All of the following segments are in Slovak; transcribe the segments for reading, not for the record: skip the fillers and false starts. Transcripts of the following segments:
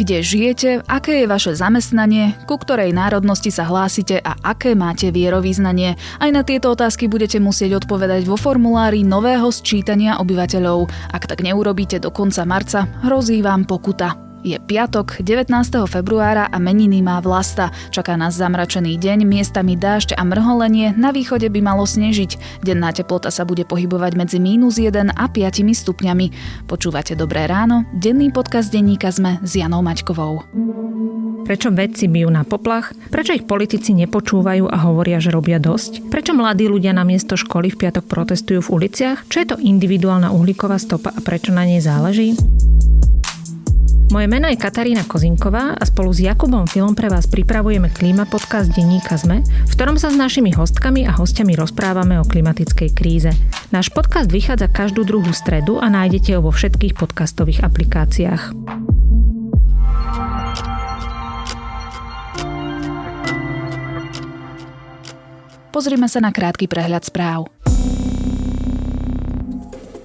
kde žijete, aké je vaše zamestnanie, ku ktorej národnosti sa hlásite a aké máte vierovyznanie. Aj na tieto otázky budete musieť odpovedať vo formulári nového sčítania obyvateľov. Ak tak neurobíte do konca marca, hrozí vám pokuta. Je piatok, 19. februára a meniny má Vlasta. Čaká nás zamračený deň, miestami dážď a mrholenie, na východe by malo snežiť. Denná teplota sa bude pohybovať medzi -1 a 5 stupňami. Počúvate Dobré ráno, denný podcast denníka SME s Janou Maťkovou. Prečo vedci bijú na poplach? Prečo ich politici nepočúvajú a hovoria, že robia dosť? Prečo mladí ľudia namiesto školy v piatok protestujú v uliciach? Čo je to individuálna uhlíková stopa a prečo na nej záleží? Moje meno je Katarína Kozinková a spolu s Jakubom Film pre vás pripravujeme klíma podcast denníka SME, v ktorom sa s našimi hostkami a hostiami rozprávame o klimatickej kríze. Náš podcast vychádza každú druhú stredu a nájdete ho vo všetkých podcastových aplikáciách. Pozrime sa na krátky prehľad správ.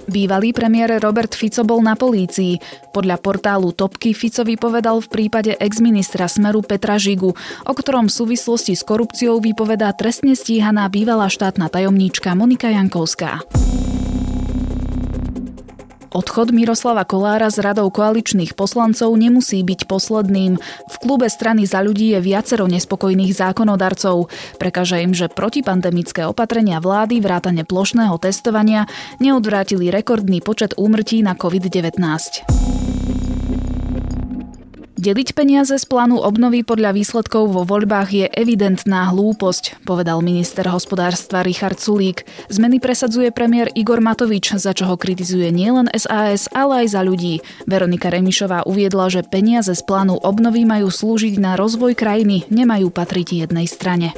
Bývalý premiér Robert Fico bol na polícii. Podľa portálu Topky Fico vypovedal v prípade exministra Smeru Petra Žigu, o ktorom v súvislosti s korupciou vypovedá trestne stíhaná bývalá štátna tajomníčka Monika Jankovská. Odchod Miroslava Kolára z radou koaličných poslancov nemusí byť posledným. V klube strany Za ľudí je viacero nespokojných zákonodarcov. Prekáža im, že protipandemické opatrenia vlády vrátane plošného testovania neodvrátili rekordný počet úmrtí na COVID-19. Deliť peniaze z plánu obnovy podľa výsledkov vo voľbách je evidentná hlúposť, povedal minister hospodárstva Richard Sulík. Zmeny presadzuje premiér Igor Matovič, za čo ho kritizuje nielen SAS, ale aj Za ľudí. Veronika Remišová uviedla, že peniaze z plánu obnovy majú slúžiť na rozvoj krajiny, nemajú patriť jednej strane.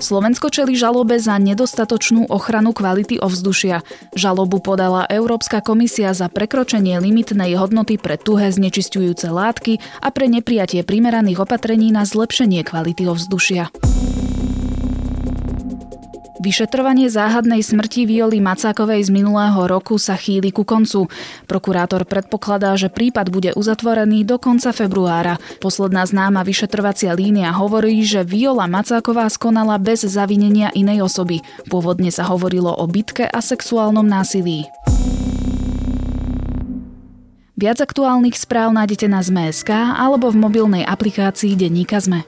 Slovensko čelí žalobe za nedostatočnú ochranu kvality ovzdušia. Žalobu podala Európska komisia za prekročenie limitnej hodnoty pre tuhé znečisťujúce látky a pre neprijatie primeraných opatrení na zlepšenie kvality ovzdušia. Vyšetrovanie záhadnej smrti Violy Macákovej z minulého roku sa chýli ku koncu. Prokurátor predpokladá, že prípad bude uzatvorený do konca februára. Posledná známa vyšetrovacia línia hovorí, že Viola Macáková skonala bez zavinenia inej osoby. Pôvodne sa hovorilo o bitke a sexuálnom násilí. Viac aktuálnych správ nájdete na sme.sk alebo v mobilnej aplikácii denníka SME.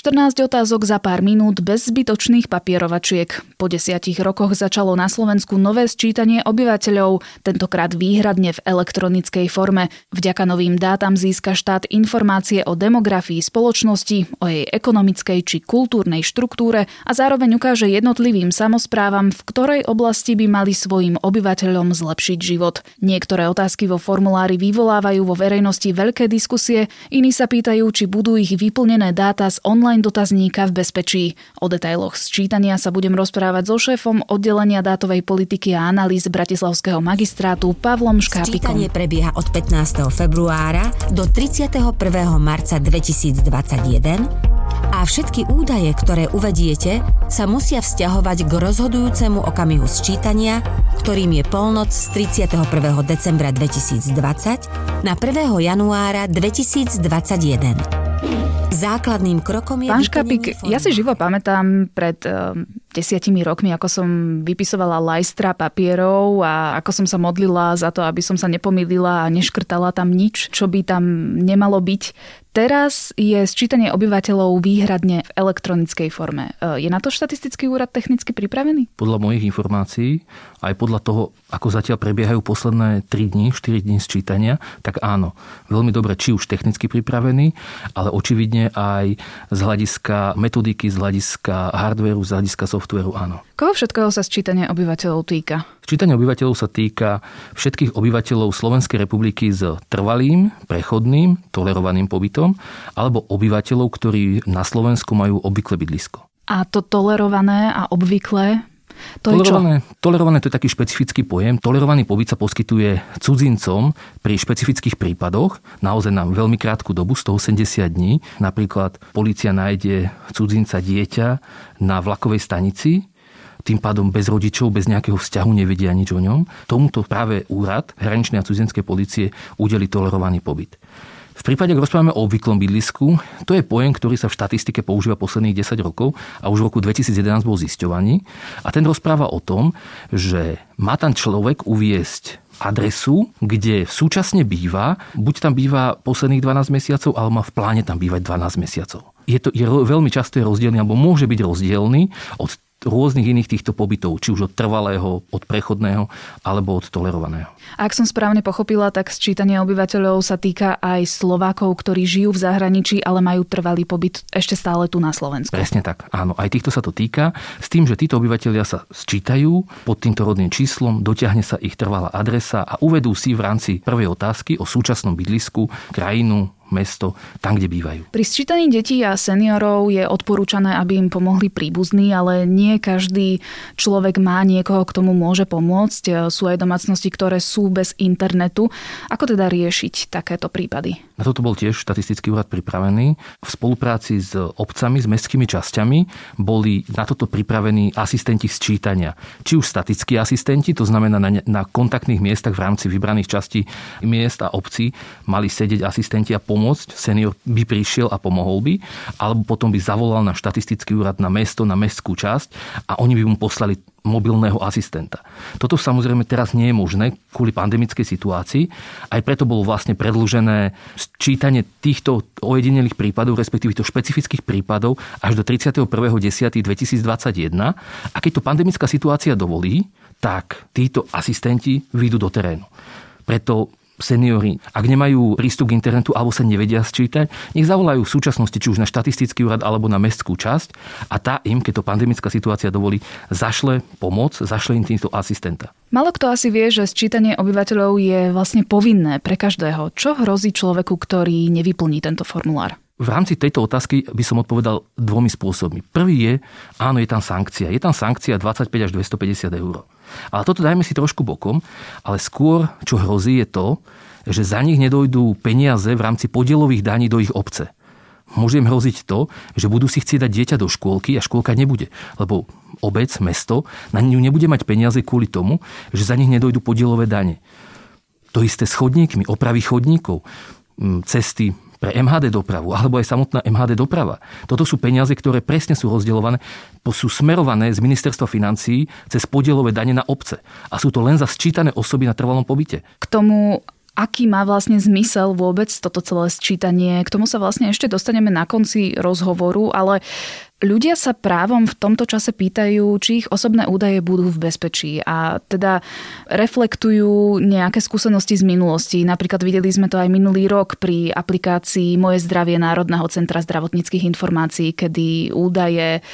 14 otázok za pár minút bez zbytočných papierovačiek. Po 10 rokoch začalo na Slovensku nové sčítanie obyvateľov, tentokrát výhradne v elektronickej forme. Vďaka novým dátam získa štát informácie o demografii spoločnosti, o jej ekonomickej či kultúrnej štruktúre a zároveň ukáže jednotlivým samosprávam, v ktorej oblasti by mali svojim obyvateľom zlepšiť život. Niektoré otázky vo formulári vyvolávajú vo verejnosti veľké diskusie, iní sa pýtajú, či budú ich vyplnené dáta z online dotazníka v bezpečí. O detailoch sčítania sa budem rozprávať so šéfom oddelenia dátovej politiky a analýz bratislavského magistrátu Pavlom Škápikom. Sčítanie prebieha od 15. februára do 31. marca 2021 a všetky údaje, ktoré uvediete, sa musia vzťahovať k rozhodujúcemu okamihu sčítania, ktorým je polnoc z 31. decembra 2020 na 1. januára 2021. Základným krokom je... Pán Škápik, ja si živo pamätám pred 10 rokmi, ako som vypisovala lajstra papierov a ako som sa modlila za to, aby som sa nepomýlila a neškrtala tam nič, čo by tam nemalo byť. Teraz je sčítanie obyvateľov výhradne v elektronickej forme. Je na to štatistický úrad technicky pripravený? Podľa mojich informácií, aj podľa toho, ako zatiaľ prebiehajú posledné 3 dni, 4 dni sčítania, tak áno, veľmi dobre, či už technicky pripravený, ale očividne aj z hľadiska metodiky, z hľadiska hardvéru, z hľadiska softvéru, áno. Koho všetkého sa sčítanie obyvateľov týka? Sčítanie obyvateľov sa týka všetkých obyvateľov Slovenskej republiky s trvalým, prechodným, tolerovaným pobytom alebo obyvateľov, ktorí na Slovensku majú obvykle bydlisko. A to tolerované a obvyklé? Tolerované to je taký špecifický pojem. Tolerovaný pobyt sa poskytuje cudzincom pri špecifických prípadoch, naozaj na veľmi krátku dobu, 180 dní. Napríklad polícia nájde cudzinca dieťa na vlakovej stanici, tým pádom bez rodičov, bez nejakého vzťahu nevedia nič o ňom. Tomuto práve úrad hraničnej a cudzinskej polície udeli tolerovaný pobyt. V prípade, ak rozprávame o obvyklom bydlisku, to je pojem, ktorý sa v štatistike používa posledných 10 rokov a už v roku 2011 bol zisťovaný. A ten rozpráva o tom, že má tam človek uviesť adresu, kde súčasne býva, buď tam býva posledných 12 mesiacov, alebo má v pláne tam bývať 12 mesiacov. Je veľmi často rozdielný, alebo môže byť rozdielný od rôznych iných týchto pobytov, či už od trvalého, od prechodného, alebo od tolerovaného. Ak som správne pochopila, tak sčítanie obyvateľov sa týka aj Slovákov, ktorí žijú v zahraničí, ale majú trvalý pobyt ešte stále tu na Slovensku. Presne tak, áno. Aj týchto sa to týka, s tým, že títo obyvateľia sa sčítajú pod týmto rodným číslom, dotiahne sa ich trvalá adresa a uvedú si v rámci prvej otázky o súčasnom bydlisku krajinu, mesto, tam, kde bývajú. Pri sčítaní detí a seniorov je odporúčané, aby im pomohli príbuzní, ale nie každý človek má niekoho, k tomu môže pomôcť. Sú aj domácnosti, ktoré sú bez internetu. Ako teda riešiť takéto prípady? Na toto bol tiež štatistický úrad pripravený. V spolupráci s obcami, s mestskými časťami boli na toto pripravení asistenti sčítania. Či už statickí asistenti, to znamená na kontaktných miestach v rámci vybraných častí miest a obcí mali sedieť asistenti a pomôcť, senior by prišiel a pomohol by, alebo potom by zavolal na štatistický úrad, na mesto, na mestskú časť a oni by mu poslali mobilného asistenta. Toto samozrejme teraz nie je možné kvôli pandemickej situácii, aj preto bolo vlastne predĺžené sčítanie týchto ojedinelých prípadov, respektíve týchto špecifických prípadov až do 31.10.2021 a keď to pandemická situácia dovolí, tak títo asistenti vyjdú do terénu. Preto seniori, ak nemajú prístup k internetu alebo sa nevedia sčítať, nech zavolajú v súčasnosti či už na štatistický úrad alebo na mestskú časť a tá im, keď to pandemická situácia dovolí, zašle pomoc, zašle im týmto asistenta. Málo kto asi vie, že sčítanie obyvateľov je vlastne povinné pre každého. Čo hrozí človeku, ktorý nevyplní tento formulár? V rámci tejto otázky by som odpovedal dvomi spôsobmi. Prvý je, áno, je tam sankcia. Je tam sankcia 25 až 250 eur. Ale toto dajme si trošku bokom, ale skôr, čo hrozí, je to, že za nich nedojdú peniaze v rámci podielových daní do ich obce. Môže im hroziť to, že budú si chcieť dať dieťa do škôlky a škôlka nebude, lebo obec, mesto, na ňu nebude mať peniaze kvôli tomu, že za nich nedojdú podielové dane. To isté s chodníkmi, opravy chodníkov, cesty pre MHD dopravu, alebo aj samotná MHD doprava. Toto sú peniaze, ktoré presne sú rozdeľované, sú smerované z ministerstva financií cez podielové dane na obce. A sú to len za sčítané osoby na trvalom pobyte. K tomu, aký má vlastne zmysel vôbec toto celé sčítanie, k tomu sa vlastne ešte dostaneme na konci rozhovoru, ale ľudia sa právom v tomto čase pýtajú, či ich osobné údaje budú v bezpečí a teda reflektujú nejaké skúsenosti z minulosti. Napríklad videli sme to aj minulý rok pri aplikácii Moje zdravie Národného centra zdravotníckych informácií, kedy údaje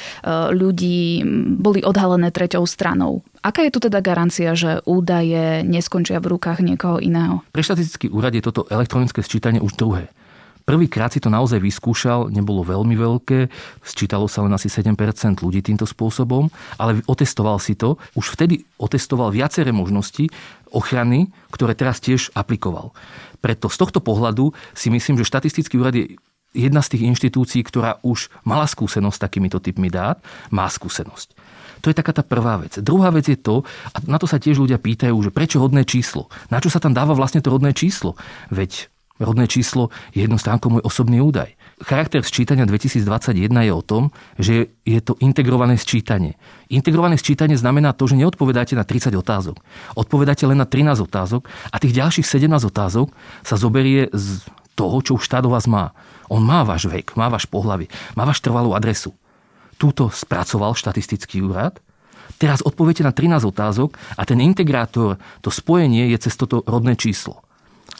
ľudí boli odhalené treťou stranou. Aká je tu teda garancia, že údaje neskončia v rukách niekoho iného? Pre štatistický úrad je toto elektronické sčítanie už druhé. Prvýkrát si to naozaj vyskúšal, nebolo veľmi veľké, sčítalo sa len asi 7% ľudí týmto spôsobom, ale otestoval si to, už vtedy otestoval viaceré možnosti ochrany, ktoré teraz tiež aplikoval. Preto z tohto pohľadu si myslím, že štatistický úrad je jedna z tých inštitúcií, ktorá už mala skúsenosť s takýmito typmi dát, má skúsenosť. To je taká tá prvá vec. Druhá vec je to, a na to sa tiež ľudia pýtajú, že prečo rodné číslo? Na čo sa tam dáva vlastne to rodné číslo? Veď rodné číslo je jednostránko môj osobný údaj. Charakter sčítania 2021 je o tom, že je to integrované sčítanie. Integrované sčítanie znamená to, že neodpovedáte na 30 otázok. Odpovedáte len na 13 otázok a tých ďalších 17 otázok sa zoberie z toho, čo už štát o vás má. On má váš vek, má váš pohlavie, má váš trvalú adresu. Túto spracoval štatistický úrad. Teraz odpoviete na 13 otázok a ten integrátor, to spojenie je cez toto rodné číslo.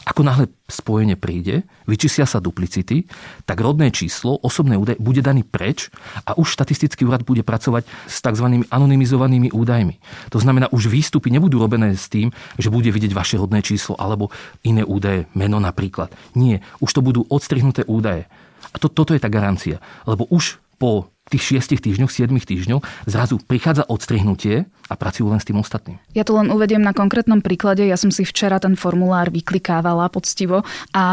Ako náhle spojenie príde, vyčísia sa duplicity, tak rodné číslo, osobné údaje bude daný preč a už štatistický úrad bude pracovať s tzv. Anonymizovanými údajmi. To znamená, už výstupy nebudú robené s tým, že bude vidieť vaše rodné číslo alebo iné údaje, meno napríklad. Nie, už to budú odstrihnuté údaje. A toto je tá garancia, lebo už po tých 6 týždňoch, 7 týždňoch zrazu prichádza odstrihnutie a pracujú len s tým ostatným. Ja to len uvediem na konkrétnom príklade. Ja som si včera ten formulár vyklikávala poctivo a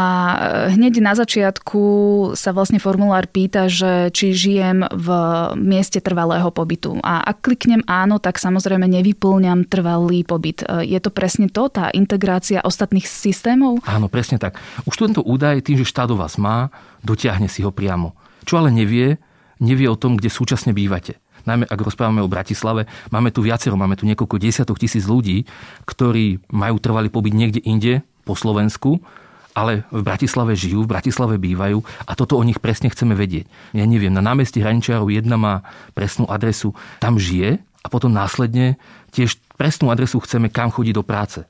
hneď na začiatku sa vlastne formulár pýta, že či žijem v mieste trvalého pobytu. A ak kliknem áno, tak samozrejme nevyplňam trvalý pobyt. Je to presne to, tá integrácia ostatných systémov? Áno, presne tak. Už tento údaj, tým, že štát o vás má, dotiahne si ho priamo. Čo ale nevie o tom, kde súčasne bývate. Najmä ak rozprávame o Bratislave, máme tu niekoľko desiatok tisíc ľudí, ktorí majú trvalý pobyt niekde inde, po Slovensku, ale v Bratislave žijú, v Bratislave bývajú a toto o nich presne chceme vedieť. Ja neviem, na námestí Hraničiarov 1 má presnú adresu, tam žije a potom následne tiež presnú adresu chceme, kam chodí do práce,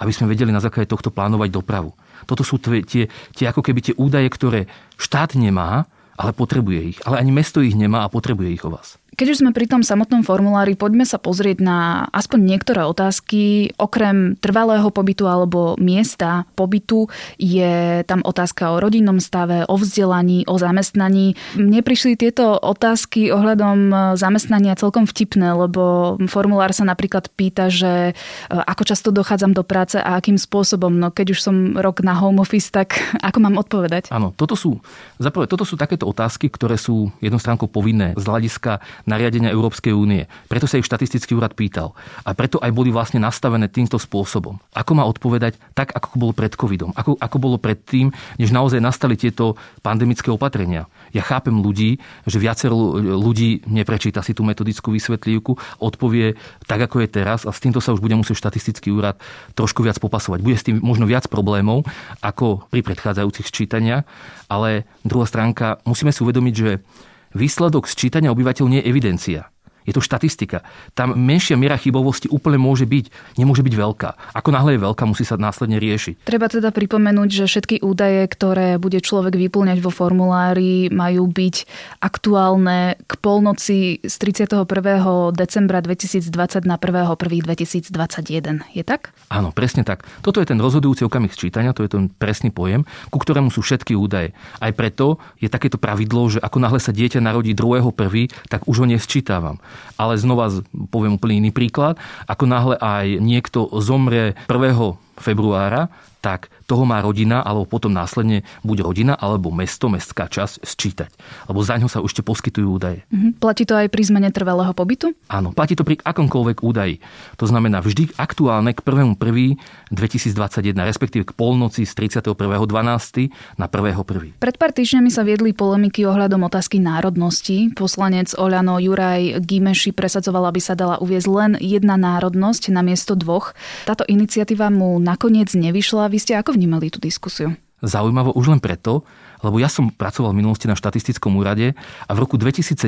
aby sme vedeli na základe tohto plánovať dopravu. Toto sú tie ako keby tie údaje, ktoré štát nemá, ale potrebuje ich. Ale ani mesto ich nemá a potrebuje ich o vás. Keď už sme pri tom samotnom formulári, poďme sa pozrieť na aspoň niektoré otázky. Okrem trvalého pobytu alebo miesta pobytu je tam otázka o rodinnom stave, o vzdelaní, o zamestnaní. Mne prišli tieto otázky ohľadom zamestnania celkom vtipné, lebo formulár sa napríklad pýta, že ako často dochádzam do práce a akým spôsobom. No keď už som rok na home office, tak ako mám odpovedať? Áno, toto sú takéto otázky, ktoré sú jednou stránkou povinné z hľadiska nariadenia Európskej únie. Preto sa ich štatistický úrad pýtal. A preto aj boli vlastne nastavené týmto spôsobom. Ako má odpovedať tak, ako bolo pred covidom. Ako bolo pred tým, než naozaj nastali tieto pandemické opatrenia. Ja chápem ľudí, že viacero ľudí neprečíta si tú metodickú vysvetlívku, odpovie tak, ako je teraz a s týmto sa už bude musieť štatistický úrad trošku viac popasovať. Bude s tým možno viac problémov ako pri predchádzajúcich sčítaniach, ale druhá stránka, musíme si uvedomiť, že výsledok sčítania obyvateľov nie je evidencia. Je to štatistika. Tam menšia miera chybovosti úplne môže byť. Nemôže byť veľká. Ako náhle je veľká, musí sa následne riešiť. Treba teda pripomenúť, že všetky údaje, ktoré bude človek vyplňať vo formulári, majú byť aktuálne k polnoci z 31. decembra 2020 na 1.1.2021. Je tak? Áno, presne tak. Toto je ten rozhodujúci okamih sčítania, to je ten presný pojem, ku ktorému sú všetky údaje. Aj preto je takéto pravidlo, že ako náhle sa dieťa narodí 2.1., tak už ho nesčítavam. Ale znova poviem úplne iný príklad. Ako náhle aj niekto zomrie 1. februára, tak toho má rodina, alebo potom následne buď rodina, alebo mesto, mestská časť sčítať. Lebo za ňo sa ešte poskytujú údaje. Platí to aj pri zmene trvalého pobytu? Áno, platí to pri akomkoľvek údaji. To znamená vždy aktuálne k 1.1.2021, respektíve k polnoci z 31.12. na 1.1. Pred pár týždňami sa viedli polemiky ohľadom otázky národnosti. Poslanec Oľano Juraj Gímeši presadzoval, aby sa dala uviesť len jedna národnosť namiesto dvoch. Táto iniciatíva mu nakoniec nevyšla. Vy ste ako vnímali tú diskusiu? Zaujímavo už len preto, lebo ja som pracoval v minulosti na štatistickom úrade a v roku 2017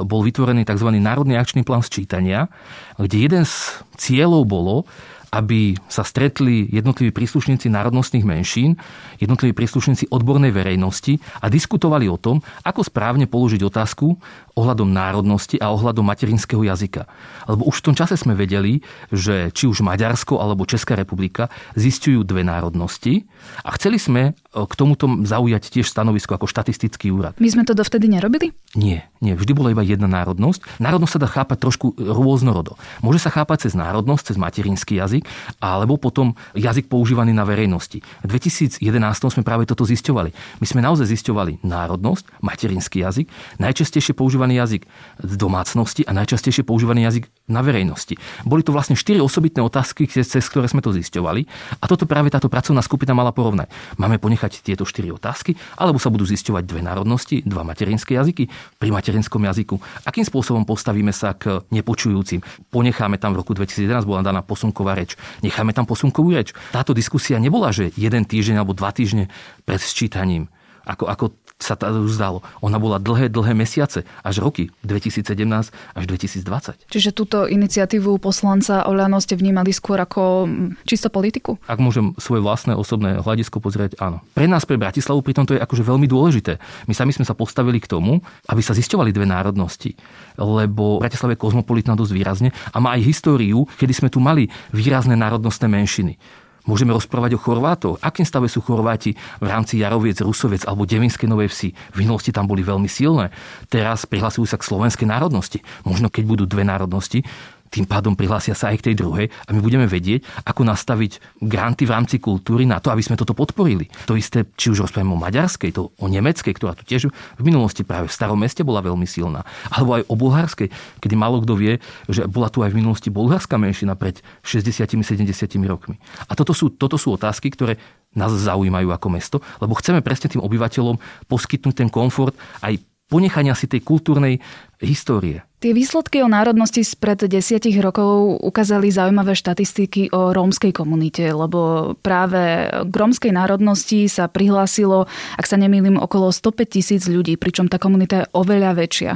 bol vytvorený tzv. Národný akčný plán sčítania, kde jeden z cieľov bolo, aby sa stretli jednotliví príslušníci národnostných menšín, jednotliví príslušníci odbornej verejnosti a diskutovali o tom, ako správne položiť otázku ohľadom národnosti a ohľadom materinského jazyka. Lebo už v tom čase sme vedeli, že či už Maďarsko alebo Česká republika zisťujú dve národnosti a chceli sme k tomuto zaujať tiež stanovisko ako štatistický úrad. My sme to dovtedy nerobili? Nie, vždy bola iba jedna národnosť. Národnosť sa dá chápať trošku rôznorodo. Môže sa chápať cez národnosť, cez materinský jazyk, alebo potom jazyk používaný na verejnosti. V 2011 sme práve toto zisťovali. My sme naozaj zisťovali národnosť, materinský jazyk, najčastejšie používaný jazyk v domácnosti a najčastejšie používaný jazyk na verejnosti. Boli to vlastne 4 osobitné otázky, cez ktoré sme to zisťovali a toto práve táto pracovná skupina mala porovnať. Máme ponechať tieto 4 otázky, alebo sa budú zisťovať dve národnosti, dva materinské jazyky pri materinskom jazyku. Akým spôsobom postavíme sa k nepočujúcim? Ponecháme tam v roku 2011 bola daná posunková reč. Necháme tam posunkovú reč. Táto diskusia nebola, že jeden týždeň alebo 2 týždne pred sčítaním, ako sa to zdalo. Ona bola dlhé mesiace, až roky 2017 až 2020. Čiže túto iniciatívu poslanca Oľano ste vnímali skôr ako čisto politiku? Ak môžem svoje vlastné osobné hľadisko pozrieť, áno. Pre nás, pre Bratislavu, pritom to je akože veľmi dôležité. My sami sme sa postavili k tomu, aby sa zisťovali dve národnosti, lebo Bratislava je kozmopolitná dosť výrazne a má aj históriu, kedy sme tu mali výrazné národnostné menšiny. Môžeme rozprávať o Chorvátoch. V akým stave sú Chorváti v rámci Jaroviec, Rusoviec alebo Devinskej Novej Vsi? V minulosti tam boli veľmi silné. Teraz prihlasujú sa k slovenskej národnosti. Možno keď budú dve národnosti, tým pádom prihlásia sa aj k tej druhej a my budeme vedieť, ako nastaviť granty v rámci kultúry na to, aby sme toto podporili. To isté, či už rozprávame o maďarskej, to o nemeckej, ktorá tu tiež v minulosti práve v Starom Meste bola veľmi silná, alebo aj o bulharskej, kedy málo kto vie, že bola tu aj v minulosti bulharská menšina pred 60-70 rokmi. A toto sú otázky, ktoré nás zaujímajú ako mesto, lebo chceme presne tým obyvateľom poskytnúť ten komfort aj ponechania si tej kultúrnej histórie. Tie výsledky o národnosti spred 10 rokov ukázali zaujímavé štatistiky o rómskej komunite, lebo práve k rómskej národnosti sa prihlásilo, ak sa nemýlim, okolo 105 000 ľudí, pričom tá komunita je oveľa väčšia.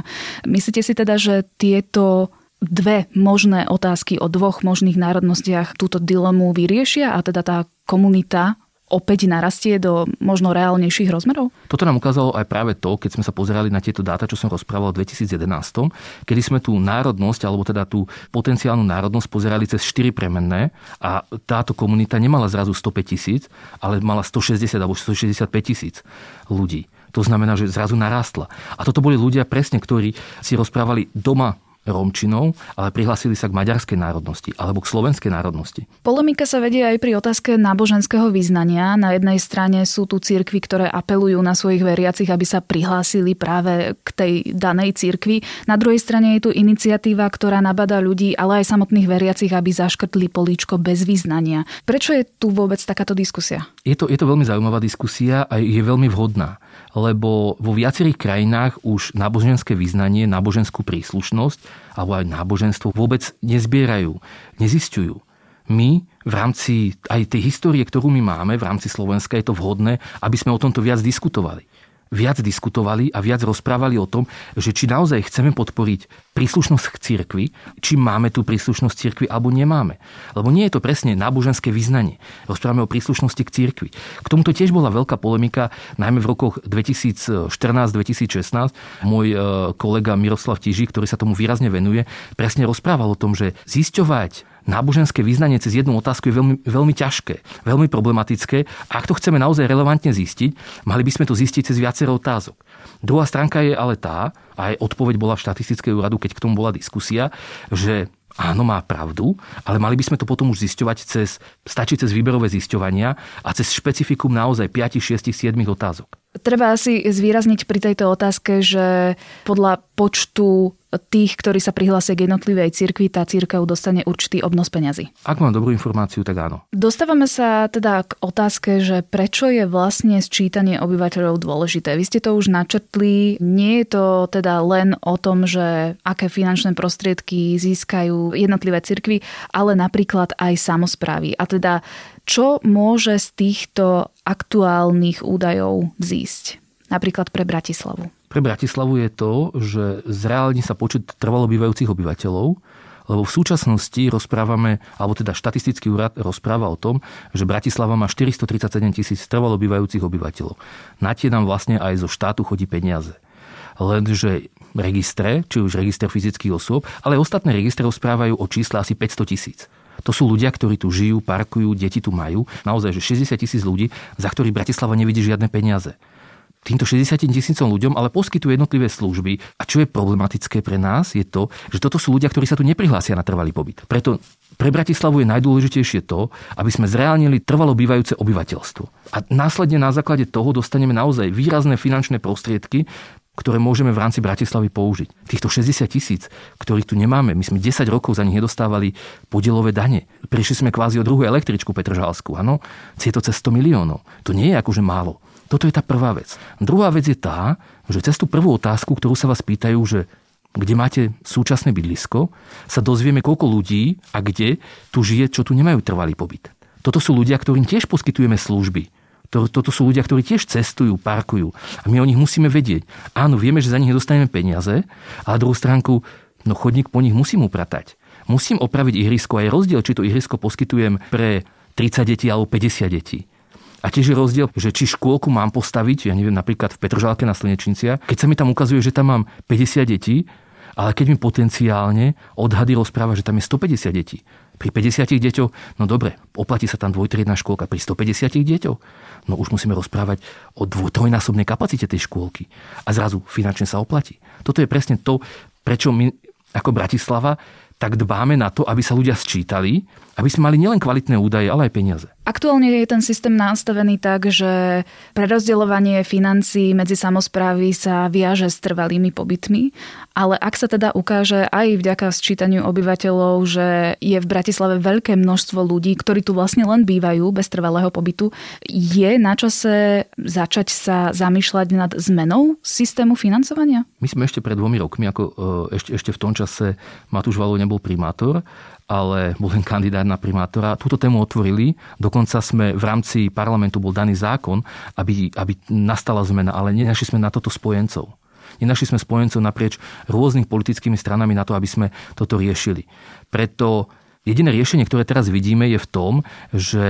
Myslíte si teda, že tieto dve možné otázky o dvoch možných národnostiach túto dilemu vyriešia a teda tá komunita opäť narastie do možno reálnejších rozmerov? Toto nám ukázalo aj práve to, keď sme sa pozerali na tieto dáta, čo som rozprával v 2011, kedy sme tú národnosť, alebo teda tú potenciálnu národnosť pozerali cez 4 premenné a táto komunita nemala zrazu 105 000, ale mala 160 alebo 165 000 ľudí. To znamená, že zrazu narástla. A toto boli ľudia presne, ktorí si rozprávali doma romčinou, ale prihlásili sa k maďarskej národnosti alebo k slovenskej národnosti. Polemika sa vedie aj pri otázke náboženského vyznania. Na jednej strane sú tu cirkvi, ktoré apelujú na svojich veriacich, aby sa prihlásili práve k tej danej cirkvi. Na druhej strane je tu iniciatíva, ktorá nabada ľudí, ale aj samotných veriacich, aby zaškrtli políčko bez vyznania. Prečo je tu vôbec takáto diskusia? Je to veľmi zaujímavá diskusia a je veľmi vhodná, lebo vo viacerých krajinách už náboženské vyznanie, náboženskú príslušnosť alebo aj náboženstvo vôbec nezbierajú, nezisťujú. My v rámci aj tej histórie, ktorú my máme v rámci Slovenska, je to vhodné, aby sme o tomto viac diskutovali. Viac diskutovali a viac rozprávali o tom, že či naozaj chceme podporiť príslušnosť k cirkvi, či máme tú príslušnosť cirkvi alebo nemáme. Lebo nie je to presne náboženské vyznanie. Rozprávame o príslušnosti k cirkvi. K tomuto tiež bola veľká polemika, najmä v rokoch 2014-2016. Môj kolega Miroslav Tíž, ktorý sa tomu výrazne venuje, presne rozprával o tom, že zisťovať náboženské vyznanie cez jednu otázku je veľmi, veľmi ťažké, veľmi problematické. A ak to chceme naozaj relevantne zistiť, mali by sme to zistiť cez viacero otázok. Druhá stránka je ale tá, a aj odpoveď bola v štatistickej úradu, keď k tomu bola diskusia, že áno, má pravdu, ale mali by sme to potom už zisťovať stačí cez výberové zisťovania a cez špecifikum naozaj 5, 6, 7 otázok. Treba asi zvýrazniť pri tejto otázke, že podľa počtu tých, ktorí sa prihlásia k jednotlivej cirkvi, tá cirkev dostane určitý obnos peňazí. Ak mám dobrú informáciu, tak áno. Dostávame sa teda k otázke, že prečo je vlastne sčítanie obyvateľov dôležité. Vy ste to už načrtli. Nie je to teda len o tom, že aké finančné prostriedky získajú jednotlivé cirkvi, ale napríklad aj samosprávy. A teda čo môže z týchto aktuálnych údajov vzísť? Napríklad pre Bratislavu. Pre Bratislavu je to, že zreálne sa počet trvalo bývajúcich obyvateľov, lebo v súčasnosti rozprávame, alebo teda štatistický úrad rozpráva o tom, že Bratislava má 437 000 trvalo bývajúcich obyvateľov. Na tie nám vlastne aj zo štátu chodí peniaze. Lenže registre, či už register fyzických osôb, ale ostatné registre rozprávajú o čísle asi 500 000. To sú ľudia, ktorí tu žijú, parkujú, deti tu majú. Naozaj, že 60 000 ľudí, za ktorých Bratislava nevidí žiadne peniaze. Týmto 60 000 ľuďom ale poskytujú jednotlivé služby. A čo je problematické pre nás, je to, že toto sú ľudia, ktorí sa tu neprihlásia na trvalý pobyt. Preto pre Bratislavu je najdôležitejšie to, aby sme zreálnili trvalo bývajúce obyvateľstvo. A následne na základe toho dostaneme naozaj výrazné finančné prostriedky, ktoré môžeme v rámci Bratislavy použiť. Týchto 60 000, ktorých tu nemáme, my sme 10 rokov za nich nedostávali podielové dane. Prišli sme kvázi o druhú električku Petržalskú, áno? Je to cez 100 miliónov. To nie je akože málo. Toto je tá prvá vec. Druhá vec je tá, že cez tú prvú otázku, ktorú sa vás pýtajú, že kde máte súčasné bydlisko, sa dozvieme, koľko ľudí a kde tu žije, čo tu nemajú trvalý pobyt. Toto sú ľudia, ktorým tiež poskytujeme služby. Toto sú ľudia, ktorí tiež cestujú, parkujú. A my o nich musíme vedieť. Áno, vieme, že za nich nedostaneme peniaze, ale druhou stránku, no chodník po nich musím upratať. Musím opraviť ihrisko. A je rozdiel, či to ihrisko poskytujem pre 30 detí alebo 50 detí. A tiež je rozdiel, že či škôlku mám postaviť, ja neviem, napríklad v Petržalke na Slnečnicia, keď sa mi tam ukazuje, že tam mám 50 detí, ale keď mi potenciálne odhady rozpráva, že tam je 150 detí. Pri 50 deťoch, no dobre, oplatí sa tam dvojtriedna škôlka. Pri 150 deťoch, no už musíme rozprávať o dvojtrojnásobnej kapacite tej škôlky. A zrazu finančne sa oplatí. Toto je presne to, prečo my ako Bratislava tak dbáme na to, aby sa ľudia sčítali, aby sme mali nielen kvalitné údaje, ale aj peniaze. Aktuálne je ten systém nastavený tak, že prerozdeľovanie financií medzi samosprávy sa viaže s trvalými pobytmi, ale ak sa teda ukáže aj vďaka sčítaniu obyvateľov, že je v Bratislave veľké množstvo ľudí, ktorí tu vlastne len bývajú bez trvalého pobytu, je na čase začať sa zamýšľať nad zmenou systému financovania? My sme ešte pred 2 rokmi, ako ešte v tom čase Matúš Valo nebol primátor, ale bol len kandidát na primátora. Túto tému otvorili. Dokonca sme v rámci parlamentu bol daný zákon, aby nastala zmena, ale nenašli sme na toto spojencov. Nenašli sme spojencov naprieč rôznych politickými stranami na to, aby sme toto riešili. Preto jediné riešenie, ktoré teraz vidíme, je v tom, že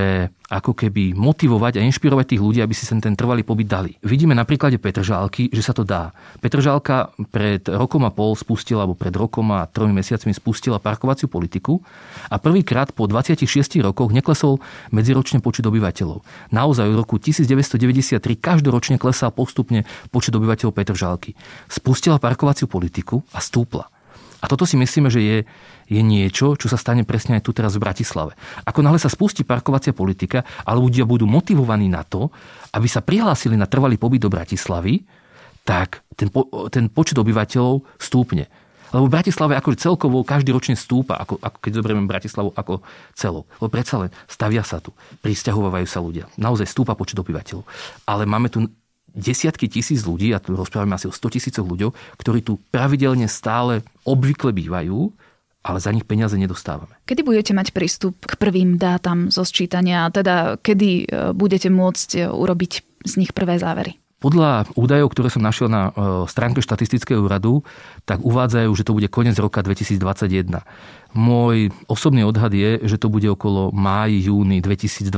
ako keby motivovať a inšpirovať tých ľudí, aby si sem ten trvalý pobyt dali. Vidíme na príklade Petržálky, že sa to dá. Petržálka pred rokom a pol spustila, alebo pred rokom a 3 mesiacmi spustila parkovaciu politiku a prvýkrát po 26 rokoch neklesol medziročne počet obyvateľov. Naozaj od roku 1993 každoročne klesal postupne počet obyvateľov Petržálky. Spustila parkovaciu politiku a stúpla. A toto si myslíme, že je niečo, čo sa stane presne aj tu teraz v Bratislave. Ako náhle sa spustí parkovacia politika a ľudia budú motivovaní na to, aby sa prihlásili na trvalý pobyt do Bratislavy, tak ten počet obyvateľov stúpne. Lebo v Bratislave akože celkovo každý ročne stúpa, ako keď zoberieme Bratislavu ako celok. Lebo predsa len stavia sa tu, prisťahovávajú sa ľudia. Naozaj stúpa počet obyvateľov. Ale máme tu desiatky tisíc ľudí, a tu rozprávame asi o 100 000 ľuďov, ktorí tu pravidelne stále obvykle bývajú, ale za nich peniaze nedostávame. Kedy budete mať prístup k prvým dátam zo sčítania, teda kedy budete môcť urobiť z nich prvé závery? Podľa údajov, ktoré som našiel na stránke štatistického úradu, tak uvádzajú, že to bude koniec roka 2021. Môj osobný odhad je, že to bude okolo máj, júni 2022.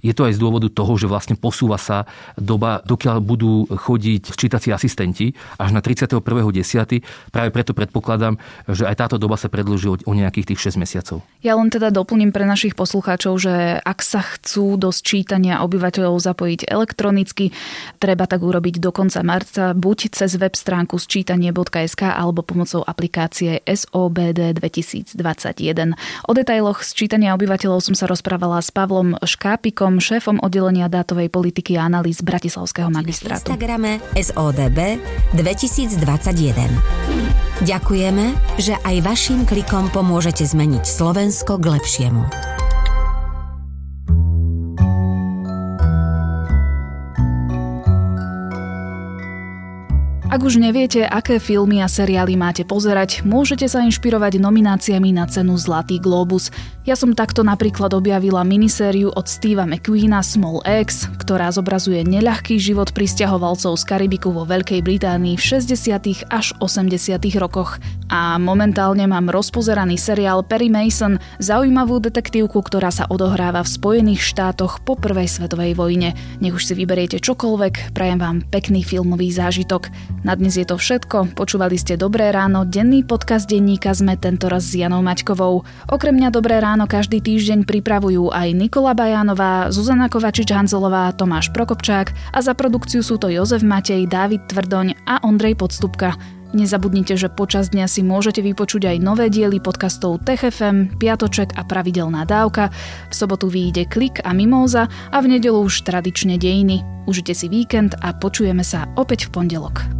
Je to aj z dôvodu toho, že vlastne posúva sa doba, dokiaľ budú chodiť sčítací asistenti až na 31.10. Práve preto predpokladám, že aj táto doba sa predĺži o nejakých tých 6 mesiacov. Ja len teda doplním pre našich poslucháčov, že ak sa chcú do sčítania obyvateľov zapojiť elektronicky, treba tak urobiť do konca marca buď cez web stránku sčítanie.sk alebo pomocou aplikácie SOBD 2021. O detailoch sčítania obyvateľov som sa rozprávala s Pavlom Škápikom, šéfom oddelenia dátovej politiky a analýz Bratislavského magistrátu. Instagrame SODB 2021. Ďakujeme, že aj vašim klikom pomôžete zmeniť Slovensko k lepšiemu. Ak už neviete, aké filmy a seriály máte pozerať, môžete sa inšpirovať nomináciami na cenu Zlatý glóbus. Ja som takto napríklad objavila minisériu od Steva McQueena Small Axe, ktorá zobrazuje neľahký život prisťahovalcov z Karibiku vo Veľkej Británii v 60. až 80. rokoch. A momentálne mám rozpozeraný seriál Perry Mason, zaujímavú detektívku, ktorá sa odohráva v Spojených štátoch po prvej svetovej vojne. Nech už si vyberiete čokoľvek, prajem vám pekný filmový zážitok. Na dnes je to všetko. Počúvali ste Dobré ráno, denný podcast denníka SME, tentoraz s Janou Maťkovou. Okrem mňa Dobré ráno každý týždeň pripravujú aj Nikola Bajánová, Zuzana Kovačič-Hanzolová, Tomáš Prokopčák a za produkciu sú to Jozef Matej, Dávid Tvrdoň a Ondrej Podstupka. Nezabudnite, že počas dňa si môžete vypočuť aj nové diely podcastov TechFM, Piatoček a Pravidelná dávka. V sobotu vyjde Klik a Mimóza a v nedeľu už tradične Dejiny. Užite si víkend a počujeme sa opäť v pondelok.